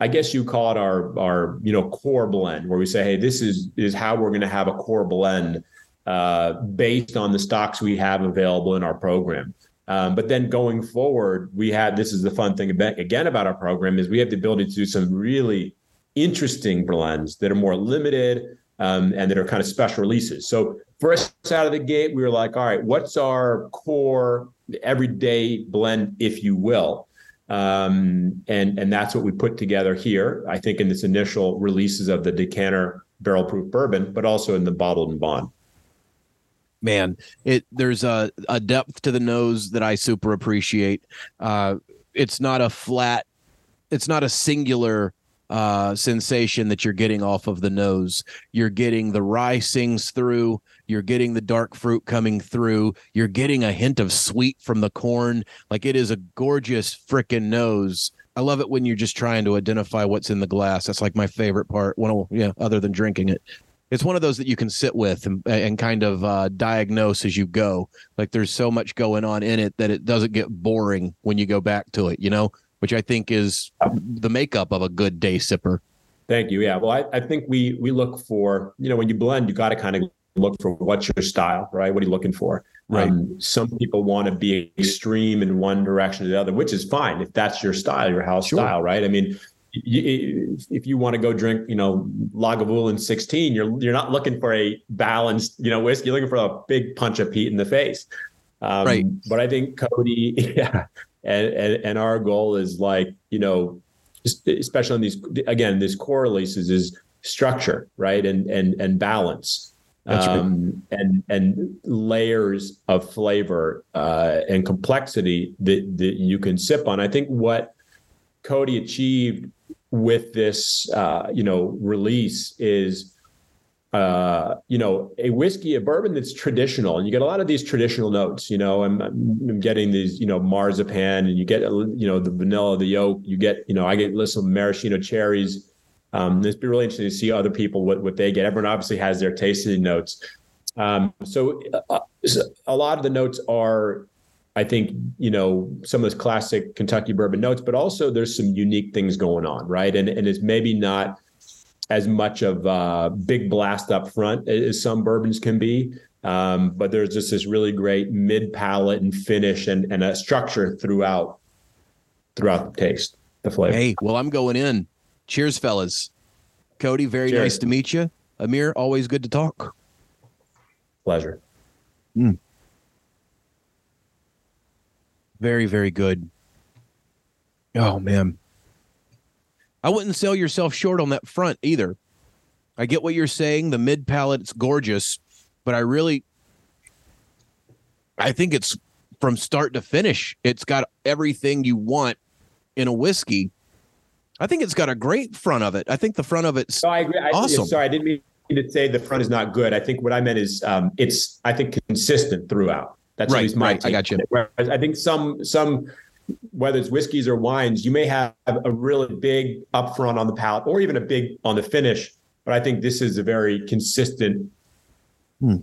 I guess you call it our, our, you know, core blend, where we say, hey, this is, is how we're going to have a core blend, uh, based on the stocks we have available in our program. Um, but then going forward, we had, this is the fun thing about, again, about our program, is we have the ability to do some really interesting blends that are more limited um, and that are kind of special releases. So first out of the gate, we were like, all right, what's our core everyday blend, if you will? Um, and, and that's what we put together here, I think, in this initial releases of the decanter barrel proof bourbon, but also in the bottled and bond. Man, it there's a, a depth to the nose that I super appreciate. Uh, it's not a flat, it's not a singular uh, sensation that you're getting off of the nose. You're getting the rye sings through. You're getting the dark fruit coming through. You're getting a hint of sweet from the corn. Like, it is a gorgeous frickin' nose. I love it when you're just trying to identify what's in the glass. That's like my favorite part. Well, yeah, other than drinking it. It's one of those that you can sit with and, and kind of uh, diagnose as you go. Like, there's so much going on in it that it doesn't get boring when you go back to it, you know, which I think is the makeup of a good day sipper. Thank you. Yeah. Well, I, I think we we look for, you know, when you blend, you got to kind of look for what's your style, right? What are you looking for? Right. Um, some people want to be extreme in one direction or the other, which is fine if that's your style, your house sure. style, right? I mean, if you want to go drink, you know, Lagavulin sixteen, you're you're not looking for a balanced, you know, whiskey. You're looking for a big punch of heat in the face. Um, right. But I think Cody, yeah, and, and and our goal is, like, you know, especially on these, again, this core releases, is structure, right, and and and balance, That's um, right. and and layers of flavor uh, and complexity that that you can sip on. I think what Cody achieved with this, uh, you know, release is, uh, you know, a whiskey, a bourbon that's traditional. And you get a lot of these traditional notes, you know, I'm, I'm getting these, you know, marzipan, and you get, you know, the vanilla, the oak, you get, you know, I get some maraschino cherries. Um, it'd be really interesting to see other people, what, what they get. Everyone obviously has their tasting notes. Um, so, uh, so a lot of the notes are, I think, you know, some of those classic Kentucky bourbon notes, but also there's some unique things going on, right? And and it's maybe not as much of a big blast up front as some bourbons can be, um, but there's just this really great mid palate and finish and, and a structure throughout throughout the taste, the flavor. Hey, well, I'm going in. Cheers, fellas. Cody, very Cheers. Nice to meet you. Amir, always good to talk. Pleasure. Mm. Very, very good. Oh, man. I wouldn't sell yourself short on that front either. I get what you're saying. The mid palate, it's gorgeous, but I really, I think it's from start to finish. It's got everything you want in a whiskey. I think it's got a great front of it. I think the front of it's oh, I agree. I, awesome. Sorry, I didn't mean to say the front is not good. I think what I meant is um, it's, I think, consistent throughout. That's right, at least my right. take. I got you. Whereas I think some, some, whether it's whiskeys or wines, you may have a really big upfront on the palate or even a big on the finish. But I think this is a very consistent hmm.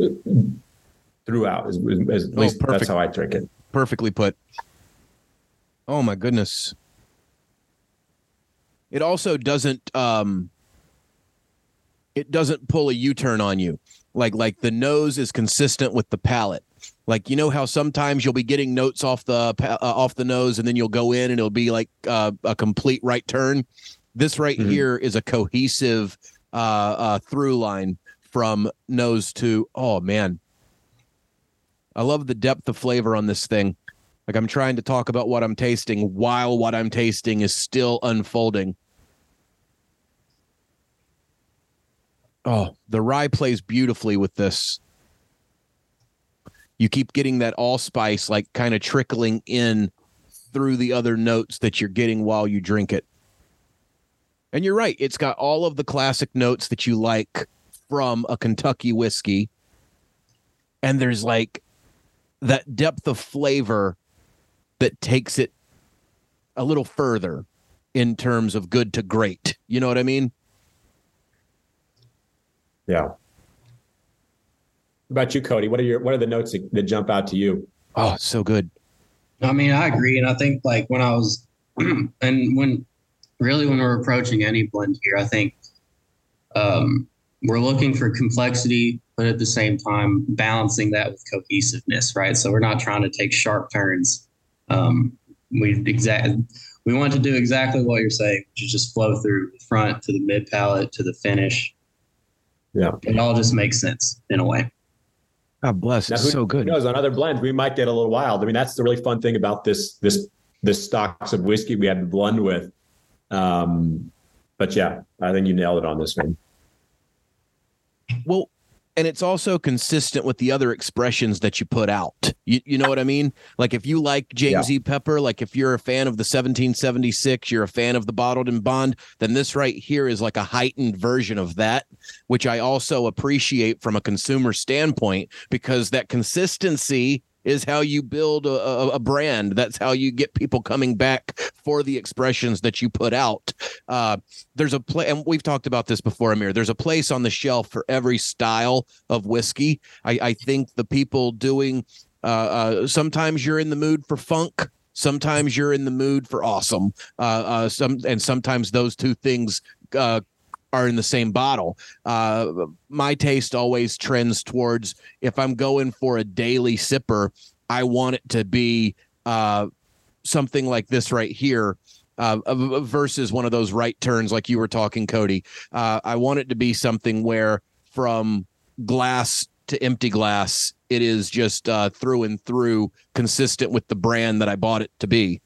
throughout. As, as, at oh, least perfect. That's how I drink it. Perfectly put. Oh, my goodness. It also doesn't um, it doesn't pull a U-turn on you. Like like the nose is consistent with the palate. Like, you know how sometimes you'll be getting notes off the uh, off the nose, and then you'll go in and it'll be like uh, a complete right turn. This right mm-hmm. here is a cohesive uh, uh, through line from nose to. Oh, man. I love the depth of flavor on this thing. Like, I'm trying to talk about what I'm tasting while what I'm tasting is still unfolding. Oh, the rye plays beautifully with this. You keep getting that allspice, like, kind of trickling in through the other notes that you're getting while you drink it. And you're right. It's got all of the classic notes that you like from a Kentucky whiskey. And there's, like, that depth of flavor that takes it a little further in terms of good to great. You know what I mean? Yeah. About you, Cody, what are your what are the notes that, that jump out to you? Oh, so good. I mean, I agree, and I think like when I was and when really when we're approaching any blend here, I think um, we're looking for complexity, but at the same time balancing that with cohesiveness, right? So we're not trying to take sharp turns. Um, we've exactly we want to do exactly what you're saying, which is just flow through the front to the mid palate to the finish. Yeah, it all just makes sense in a way. God bless. It's so good. Who knows, on other blends, we might get a little wild. I mean, that's the really fun thing about this this this stocks of whiskey we had to blend with. Um, but yeah, I think you nailed it on this one. Well, and it's also consistent with the other expressions that you put out. You you know what I mean? Like if you like James yeah. E. Pepper, like if you're a fan of the seventeen seventy-six, you're a fan of the Bottled and Bond, then this right here is like a heightened version of that, which I also appreciate from a consumer standpoint, because that consistency is how you build a, a, a brand. That's how you get people coming back for the expressions that you put out. Uh, there's a place, and we've talked about this before, Amir, there's a place on the shelf for every style of whiskey. I, I think the people doing, uh, uh, sometimes you're in the mood for funk. Sometimes you're in the mood for awesome. Uh, uh, some, and sometimes those two things uh, are in the same bottle. Uh, my taste always trends towards, if I'm going for a daily sipper, I want it to be uh, something like this right here uh, versus one of those right turns like you were talking, Cody. Uh, I want it to be something where from glass to empty glass, it is just uh, through and through consistent with the brand that I bought it to be.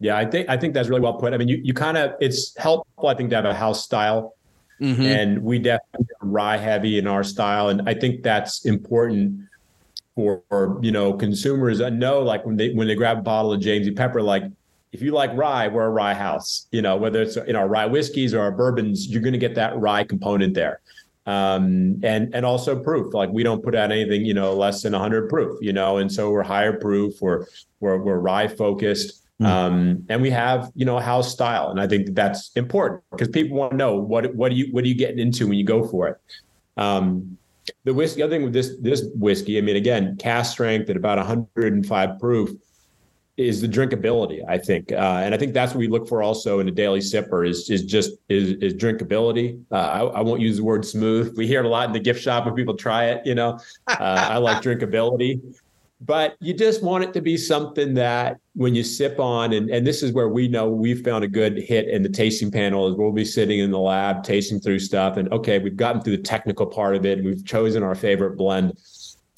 Yeah, I think I think that's really well put. I mean, you, you kind of, it's helpful, I think, to have a house style. Mm-hmm. And we definitely are rye heavy in our style. And I think that's important for, for, you know, consumers. I know, like, when they when they grab a bottle of James E. Pepper, like, if you like rye, we're a rye house. You know, whether it's in our rye whiskeys or our bourbons, you're going to get that rye component there. Um, and, and also proof. Like, we don't put out anything, you know, less than one hundred proof, you know. And so we're higher proof. We're, we're, we're rye focused. Mm-hmm. Um, and we have, you know, house style. And I think that that's important because people want to know what, what do you, what are you getting into when you go for it? Um, the whiskey, the other thing with this, this whiskey, I mean, again, cask strength at about one hundred five proof is the drinkability, I think. Uh, and I think that's what we look for also in a daily sipper is, is just, is, is drinkability. Uh, I, I won't use the word smooth. We hear it a lot in the gift shop when people try it, you know, uh, I like drinkability. But you just want it to be something that when you sip on, and, and this is where we know we've found a good hit in the tasting panel is we'll be sitting in the lab tasting through stuff. And, okay, we've gotten through the technical part of it, and we've chosen our favorite blend.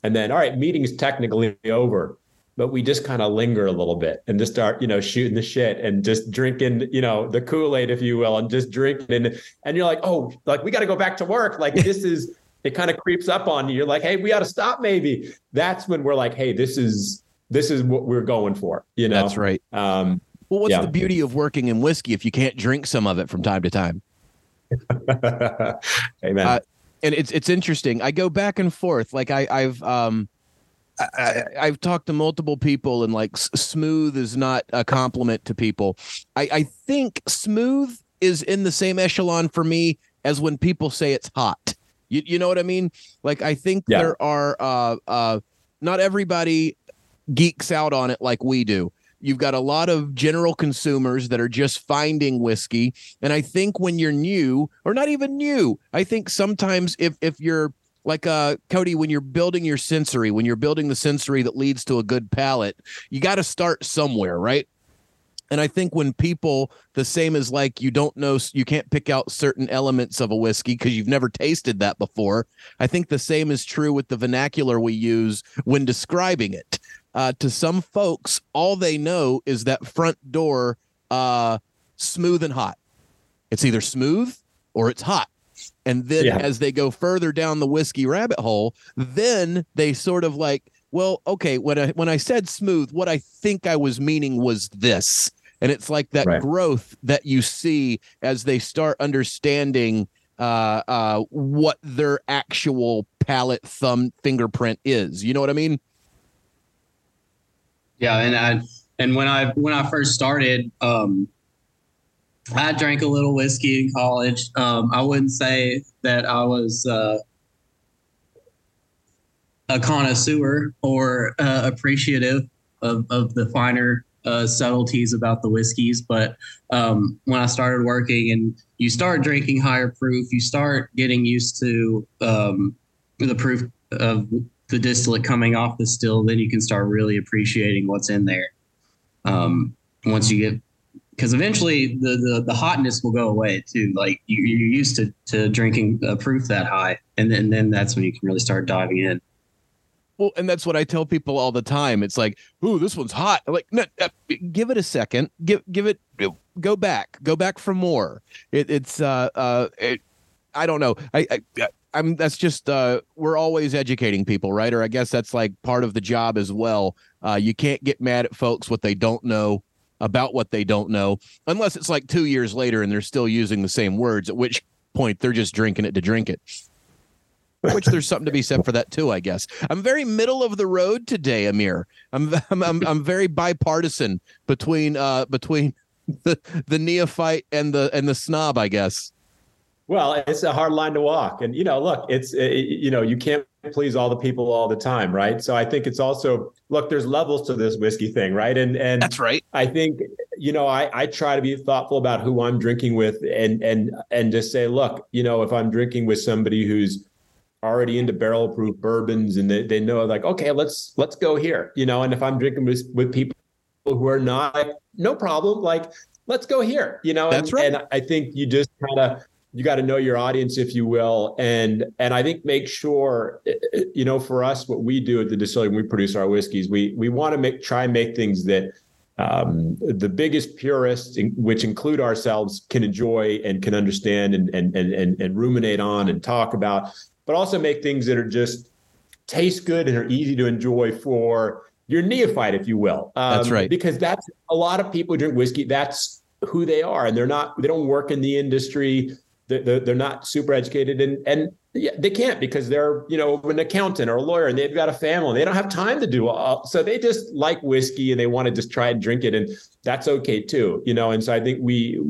And then, all right, meeting's technically over, but we just kind of linger a little bit and just start, you know, shooting the shit and just drinking, you know, the Kool-Aid, if you will, and just drinking. And, and you're like, oh, like, we got to go back to work. Like, this is... It kind of creeps up on you. You're like, hey, we ought to stop maybe. That's when we're like, hey, this is this is what we're going for. You know, that's right. Um, well, what's yeah. the beauty of working in whiskey if you can't drink some of it from time to time? Amen. Uh, and it's it's interesting. I go back and forth. Like I, I've um, I, I, I've talked to multiple people, and like s- smooth is not a compliment to people. I, I think smooth is in the same echelon for me as when people say it's hot. You you know what I mean? Like I think yeah. there are uh uh not everybody geeks out on it like we do. You've got a lot of general consumers that are just finding whiskey. And I think when you're new, or not even new, I think sometimes if if you're like uh, Cody, when you're building your sensory, when you're building the sensory that leads to a good palate, you got to start somewhere, right? And I think when people, the same as like you don't know, you can't pick out certain elements of a whiskey because you've never tasted that before. I think the same is true with the vernacular we use when describing it. Uh, to some folks, all they know is that front door uh, smooth and hot. It's either smooth or it's hot. And then yeah. as they go further down the whiskey rabbit hole, then they sort of like, well, okay, when I, when I said smooth, what I think I was meaning was this. And it's like that right. growth that you see as they start understanding uh, uh, what their actual palate, thumb, fingerprint is. You know what I mean? Yeah, and I and when I when I first started, um, I drank a little whiskey in college. Um, I wouldn't say that I was uh, a connoisseur or uh, appreciative of, of the finer uh, subtleties about the whiskeys, but um, when I started working, and you start drinking higher proof, you start getting used to um, the proof of the distillate coming off the still, then you can start really appreciating what's in there. Um, once you get, because eventually the, the the hotness will go away too. Like you, you're used to to drinking a proof that high, and then then that's when you can really start diving in. Well, and that's what I tell people all the time. It's like, "Ooh, this one's hot." I'm like, no, uh, give it a second. Give give it. Go back. Go back for more. It, it's uh uh. It, I don't know. I. I, I I'm, that's just, uh, we're always educating people, right? Or I guess that's like part of the job as well. Uh, you can't get mad at folks what they don't know about what they don't know, unless it's like two years later and they're still using the same words, at which point they're just drinking it to drink it, which there's something to be said for that too, I guess. I'm very middle of the road today, Amir. I'm, I'm, I'm, I'm very bipartisan between, uh, between the, the neophyte and the, and the snob, I guess. Well, it's a hard line to walk. And, you know, look, it's, it, you know, you can't please all the people all the time. Right. So I think it's also, look, there's levels to this whiskey thing. Right. And, and that's right. I think, you know, I, I try to be thoughtful about who I'm drinking with, and, and, and just say, look, you know, if I'm drinking with somebody who's already into barrel proof bourbons and they, they know, like, okay, let's, let's go here, you know, and if I'm drinking with, with people who are not, like, no problem, like, let's go here, you know, that's and, right. and I think you just kind of, you got to know your audience, if you will. And, and I think make sure, you know, for us, what we do at the distillery, when we produce our whiskeys, we, we want to make, try and make things that um, the biggest purists, in, which include ourselves, can enjoy and can understand and, and, and, and, and ruminate on and talk about, but also make things that are just taste good and are easy to enjoy for your neophyte, if you will. Um, that's right. Because that's a lot of people who drink whiskey. That's who they are. And they're not, they don't work in the industry. They're, they're not super educated, and, and they can't, because they're, you know, an accountant or a lawyer, and they've got a family and they don't have time to do all. So they just like whiskey and they want to just try and drink it. And that's okay too, you know? And so I think we,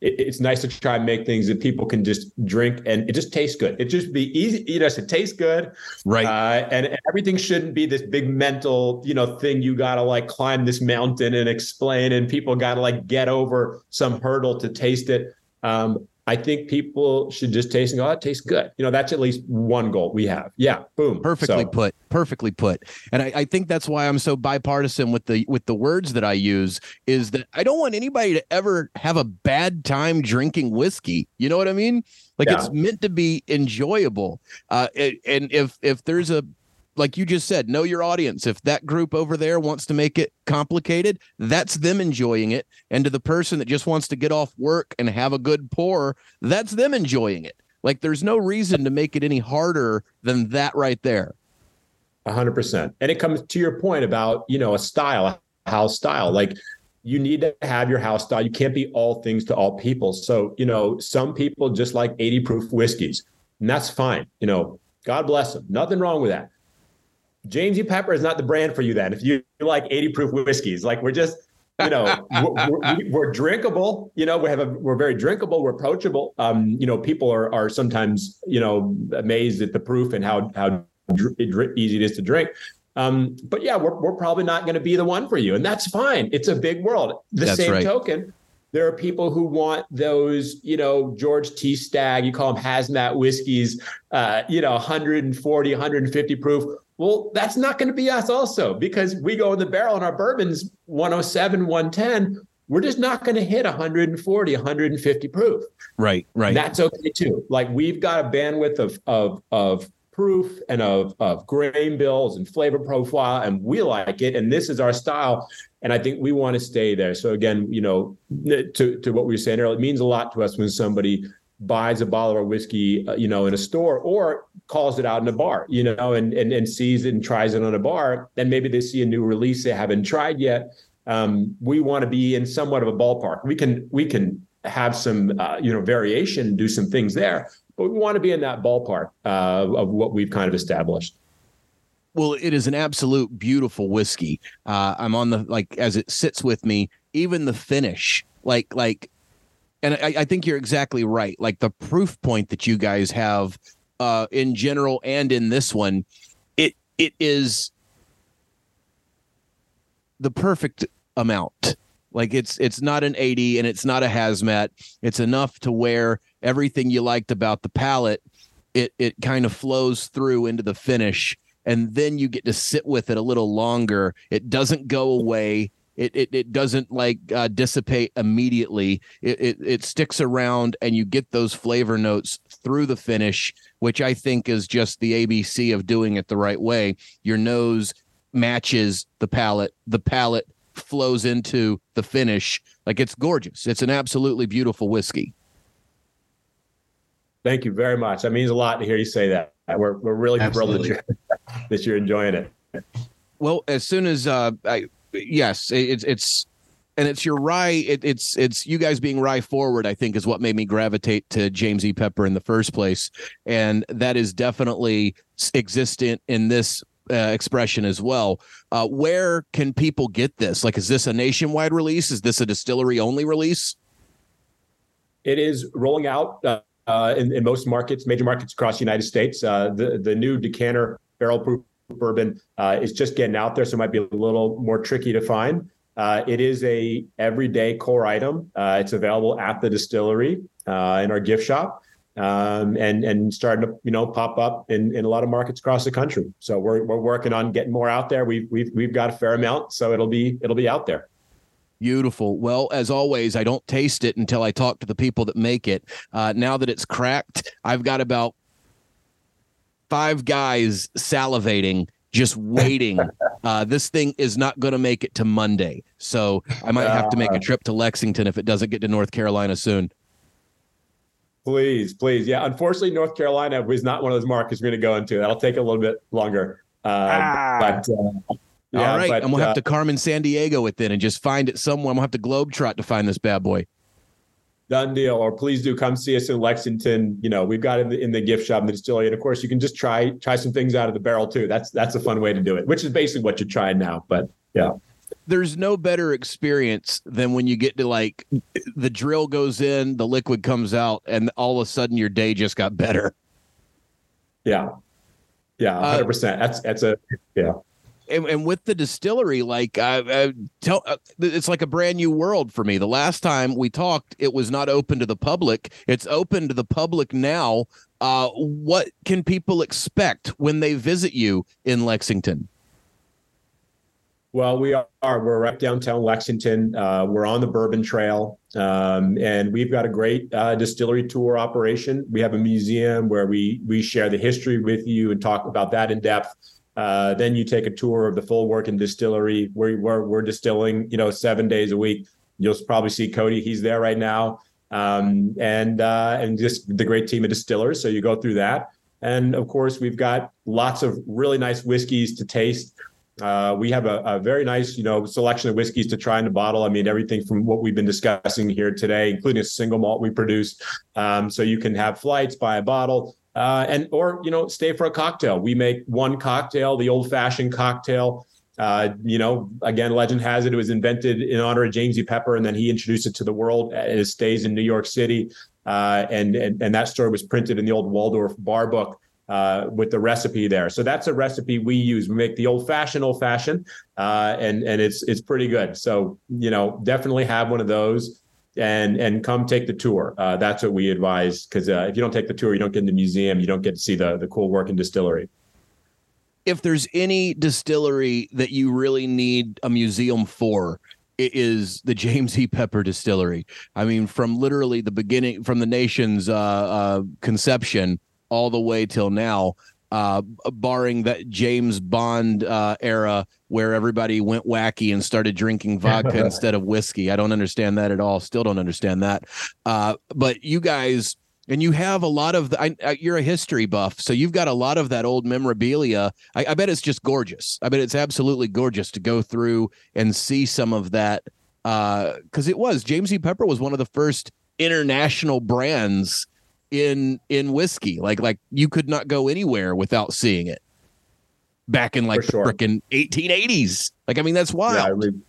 it, it's nice to try and make things that people can just drink and it just tastes good. It just be easy. You know, it tastes good. Right. Uh, and everything shouldn't be this big mental, you know, thing. You got to like climb this mountain and explain, and people got to like get over some hurdle to taste it. Um, I think people should just taste and go, oh, it tastes good. You know, that's at least one goal we have. Yeah. Boom. Perfectly so. put, perfectly put. And I, I think that's why I'm so bipartisan with the, with the words that I use, is that I don't want anybody to ever have a bad time drinking whiskey. You know what I mean? Like yeah. It's meant to be enjoyable. Uh, it, and if, if there's a, like you just said, know your audience. If that group over there wants to make it complicated, that's them enjoying it. And to the person that just wants to get off work and have a good pour, that's them enjoying it. Like there's no reason to make it any harder than that right there. A hundred percent. And it comes to your point about, you know, a style, a house style. Like you need to have your house style. You can't be all things to all people. So, you know, some people just like eighty proof whiskeys, and that's fine. You know, God bless them. Nothing wrong with that. James E. Pepper is not the brand for you then. If you like eighty proof whiskeys, like we're just, you know, we're, we're, we're drinkable, you know, we have a, we're very drinkable, we're approachable. Um, you know, people are, are sometimes, you know, amazed at the proof and how, how dr- easy it is to drink. Um, but yeah, we're, we're probably not going to be the one for you, and that's fine. It's a big world. The that's same right. token, there are people who want those, you know, George T. Stagg, you call them hazmat whiskeys, uh, you know, one forty, one fifty proof. Well, that's not going to be us also, because we go in the barrel and our bourbon's one oh seven, one ten. We're just not going to hit one forty, one fifty proof. Right, right. And that's okay too. Like, we've got a bandwidth of, of, of, proof and of, of grain bills and flavor profile, and we like it. And this is our style. And I think we want to stay there. So again, you know, to, to what we were saying earlier, it means a lot to us when somebody buys a bottle of whiskey, uh, you know, in a store, or calls it out in a bar, you know, and, and, and sees it and tries it on a bar. Then maybe they see a new release they haven't tried yet. Um, we want to be in somewhat of a ballpark. We can, we can have some, uh, you know, variation, do some things there, but we want to be in that ballpark uh, of what we've kind of established. Well, it is an absolute beautiful whiskey. Uh, I'm on the, like, as it sits with me, even the finish, like, like, and I, I think you're exactly right. Like, the proof point that you guys have uh, in general and in this one, it it is the perfect amount. Like, it's it's not an eighty and it's not a hazmat. It's enough to where everything you liked about the palate, it it kind of flows through into the finish, and then you get to sit with it a little longer. It doesn't go away. It it, it doesn't like uh, dissipate immediately. It, it it sticks around, and you get those flavor notes through the finish, which I think is just the A B C of doing it the right way. Your nose matches the palate. The palate flows into the finish. Like, it's gorgeous. It's an absolutely beautiful whiskey. Thank you very much. That means a lot to hear you say that. We're we're really thrilled that you're, that you're enjoying it. Well, as soon as uh, I, yes, it's it's and it's your rye. It, it's it's you guys being rye forward, I think, is what made me gravitate to James E. Pepper in the first place, and that is definitely existent in this uh, expression as well. Uh, where can people get this? Like, is this a nationwide release? Is this a distillery only release? It is rolling out. Uh- Uh, in, in most markets, major markets across the United States. Uh, the, the new decanter barrel proof bourbon uh, is just getting out there, so it might be a little more tricky to find. Uh, it is a everyday core item. Uh, it's available at the distillery, uh, in our gift shop, um, and and starting to, you know, pop up in, in a lot of markets across the country. So we're we're working on getting more out there. We've we've we've got a fair amount, so it'll be it'll be out there. Beautiful. Well, as always, I don't taste it until I talk to the people that make it. Uh, now that it's cracked, I've got about five guys salivating, just waiting. Uh, this thing is not going to make it to Monday, so I might have to make a trip to Lexington if it doesn't get to North Carolina soon. Please, please. Yeah, unfortunately, North Carolina was not one of those markets we're going to go into. That'll take a little bit longer. Uh, ah. But... Uh, Yeah, all right, but, I'm going to have uh, to Carmen San Diego it then and just find it somewhere. I'm going to have to globetrot to find this bad boy. Done deal. Or please do come see us in Lexington. You know, we've got it in the, in the gift shop and the distillery. And, of course, you can just try try some things out of the barrel, too. That's that's a fun way to do it, which is basically what you're trying now. But, yeah. There's no better experience than when you get to, like, the drill goes in, the liquid comes out, and all of a sudden your day just got better. Yeah. Yeah, one hundred percent. Uh, that's, that's a – yeah. And, and with the distillery, like I, I tell, uh, it's like a brand new world for me. The last time we talked, it was not open to the public. It's open to the public now. Uh, what can people expect when they visit you in Lexington? Well, we are we're right downtown Lexington. Uh, we're on the Bourbon Trail, um, and we've got a great uh, distillery tour operation. We have a museum where we we share the history with you and talk about that in depth. Uh, then you take a tour of the full working distillery where we're, we're distilling, you know, seven days a week. You'll probably see Cody. He's there right now. Um, and uh, and just the great team of distillers. So you go through that. And, of course, we've got lots of really nice whiskeys to taste. Uh, we have a, a very nice, you know, selection of whiskeys to try in the bottle. I mean, everything from what we've been discussing here today, including a single malt we produce. Um, so you can have flights, buy a bottle, uh, and or, you know, stay for a cocktail. We make one cocktail, the old fashioned cocktail. Uh, you know, again, legend has it, it was invented in honor of James E. Pepper, and then he introduced it to the world. It stays in New York City. Uh, and, and, and that story was printed in the old Waldorf bar book. Uh, with the recipe there. So that's a recipe we use. We make the old fashioned, old fashioned, uh, and, and it's, it's pretty good. So, you know, definitely have one of those and, and come take the tour. Uh, that's what we advise. Cause uh, if you don't take the tour, you don't get in the museum, you don't get to see the, the cool working distillery. If there's any distillery that you really need a museum for, it is the James E. Pepper distillery. I mean, from literally the beginning, from the nation's uh, uh, conception, all the way till now, uh, barring that James Bond uh, era where everybody went wacky and started drinking vodka instead of whiskey. I don't understand that at all. Still don't understand that. Uh, but you guys, and you have a lot of, the, I, I, you're a history buff, so you've got a lot of that old memorabilia. I, I bet it's just gorgeous. I bet it's absolutely gorgeous to go through and see some of that. Uh, cause it was, James E. Pepper was one of the first international brands in in whiskey. Like like you could not go anywhere without seeing it back in like sure. frickin' eighteen eighties. Like, I mean, that's wild. Yeah, I mean,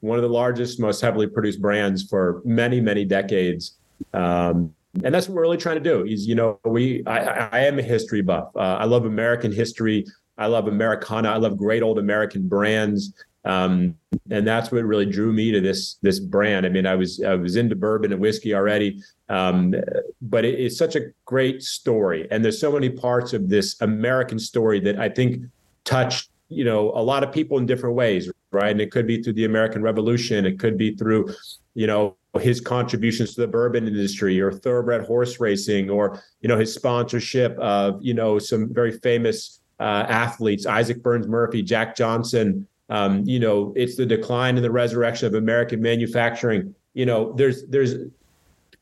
one of the largest, most heavily produced brands for many, many decades. Um, and that's what we're really trying to do is, you know, we I, I am a history buff. Uh, I love American history. I love Americana. I love great old American brands. Um, and that's what really drew me to this, this brand. I mean, I was, I was into bourbon and whiskey already. Um, but it, it's such a great story. And there's so many parts of this American story that I think touch, you know, a lot of people in different ways, right? And it could be through the American Revolution. It could be through, you know, his contributions to the bourbon industry or thoroughbred horse racing, or, you know, his sponsorship of, you know, some very famous, uh, athletes, Isaac Burns Murphy, Jack Johnson. Um, you know, it's the decline and the resurrection of American manufacturing. You know, there's, there's,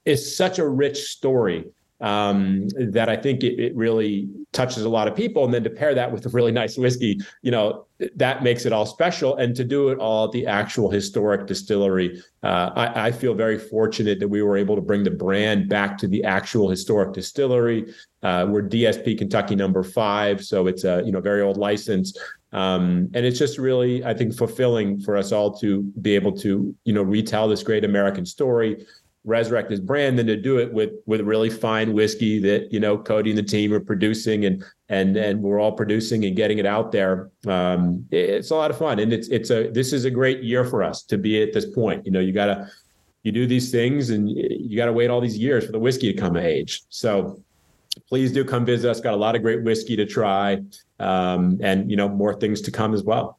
it's such a rich story um, that I think it, it really touches a lot of people. And then to pair that with a really nice whiskey, you know, that makes it all special. And to do it all at the actual historic distillery, uh, I, I feel very fortunate that we were able to bring the brand back to the actual historic distillery. Uh, we're D S P Kentucky number five, so it's a, you know, very old license. Um, and it's just really, I think, fulfilling for us all to be able to, you know, retell this great American story, resurrect this brand, and to do it with, with really fine whiskey that, you know, Cody and the team are producing and, and, and we're all producing and getting it out there. Um, it, it's a lot of fun. And it's, it's a, this is a great year for us to be at this point. You know, you gotta, you do these things and you gotta wait all these years for the whiskey to come of age. So please do come visit us. Got a lot of great whiskey to try. Um, and, you know, more things to come as well.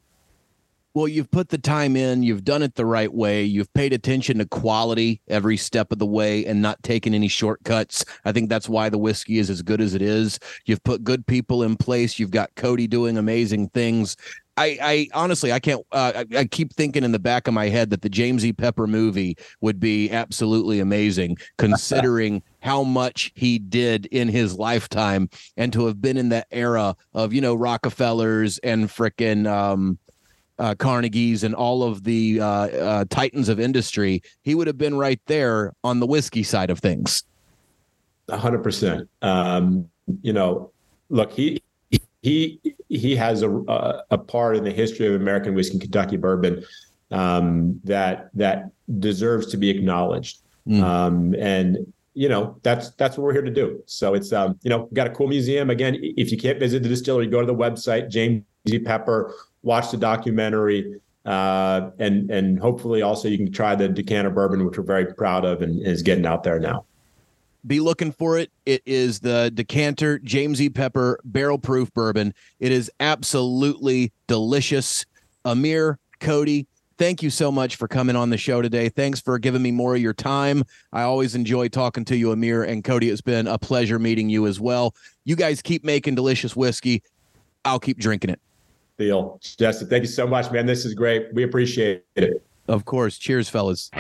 Well, you've put the time in, you've done it the right way. You've paid attention to quality every step of the way and not taken any shortcuts. I think that's why the whiskey is as good as it is. You've put good people in place. You've got Cody doing amazing things. I, I honestly, I can't, uh, I, I keep thinking in the back of my head that the James E. Pepper movie would be absolutely amazing, considering how much he did in his lifetime, and to have been in that era of, you know, Rockefellers and frickin' um, uh, Carnegies and all of the uh, uh, titans of industry. He would have been right there on the whiskey side of things. A hundred percent. Um, you know, look, he, He he has a, a a part in the history of American whiskey and Kentucky bourbon um, that that deserves to be acknowledged, mm. um, and you know that's that's what we're here to do. So it's um, you know we've got a cool museum. Again, if you can't visit the distillery, go to the website, James E. Pepper, watch the documentary, uh, and and hopefully also you can try the decanter bourbon, which we're very proud of and is getting out there now. Be looking for it. It is the decanter James E. Pepper Barrel Proof Bourbon. It is absolutely delicious. Amir, Cody, thank you so much for coming on the show today. Thanks for giving me more of your time. I always enjoy talking to you, Amir and Cody. It's been a pleasure meeting you as well. You guys keep making delicious whiskey. I'll keep drinking it. Deal. Justin, thank you so much, man. This is great. We appreciate it. Of course. Cheers, fellas.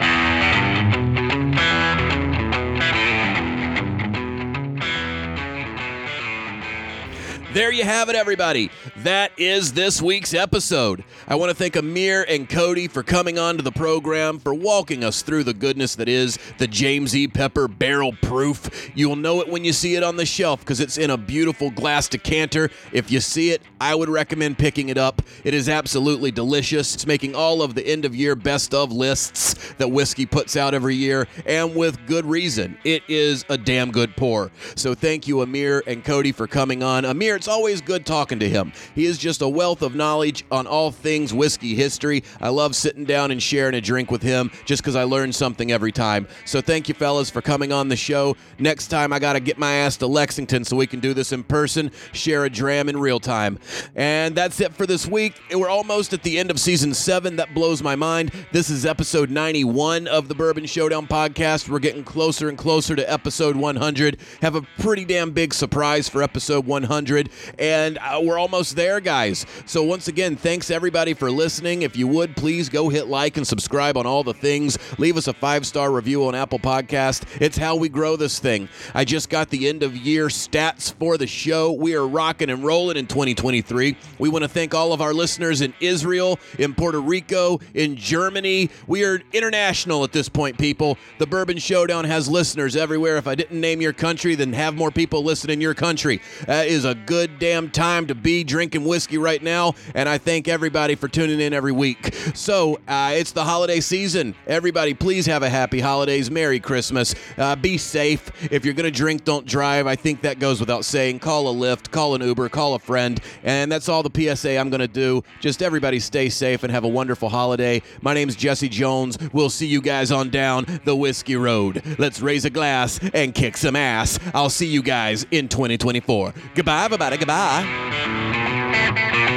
There you have it, everybody. That is this week's episode. I want to thank Amir and Cody for coming on to the program, for walking us through the goodness that is the James E. Pepper Barrel Proof. You'll know it when you see it on the shelf because it's in a beautiful glass decanter. If you see it, I would recommend picking it up. It is absolutely delicious. It's making all of the end-of-year best-of lists that whiskey puts out every year, and with good reason. It is a damn good pour. So thank you, Amir and Cody, for coming on. Amir, it's always good talking to him. He is just a wealth of knowledge on all things whiskey history. I love sitting down and sharing a drink with him just because I learn something every time. So thank you, fellas, for coming on the show. Next time, I got to get my ass to Lexington so we can do this in person, share a dram in real time. And that's it for this week. We're almost at the end of season seven. That blows my mind. This is episode ninety-one of the Bourbon Showdown podcast. We're getting closer and closer to episode one hundred. Have a pretty damn big surprise for episode one hundred. And uh, we're almost there, guys. So once again, thanks everybody for listening. If you would, please go hit like and subscribe on all the things. Leave us a five-star review on Apple Podcast. It's how we grow this thing. I just got the end-of-year stats for the show. We are rocking and rolling in twenty twenty-three. We want to thank all of our listeners in Israel, in Puerto Rico, in Germany. We are international at this point, people. The Bourbon Showdown has listeners everywhere. If I didn't name your country, then have more people listen in your country. That is a good Good damn time to be drinking whiskey right now, and I thank everybody for tuning in every week. So uh, it's the holiday season. Everybody, please have a happy holidays. Merry Christmas. Uh, be safe. If you're going to drink, don't drive. I think that goes without saying. Call a Lyft, call an Uber, call a friend, and that's all the P S A I'm going to do. Just everybody stay safe and have a wonderful holiday. My name's Jesse Jones. We'll see you guys on down the whiskey road. Let's raise a glass and kick some ass. I'll see you guys in twenty twenty-four. Goodbye, everybody. Goodbye.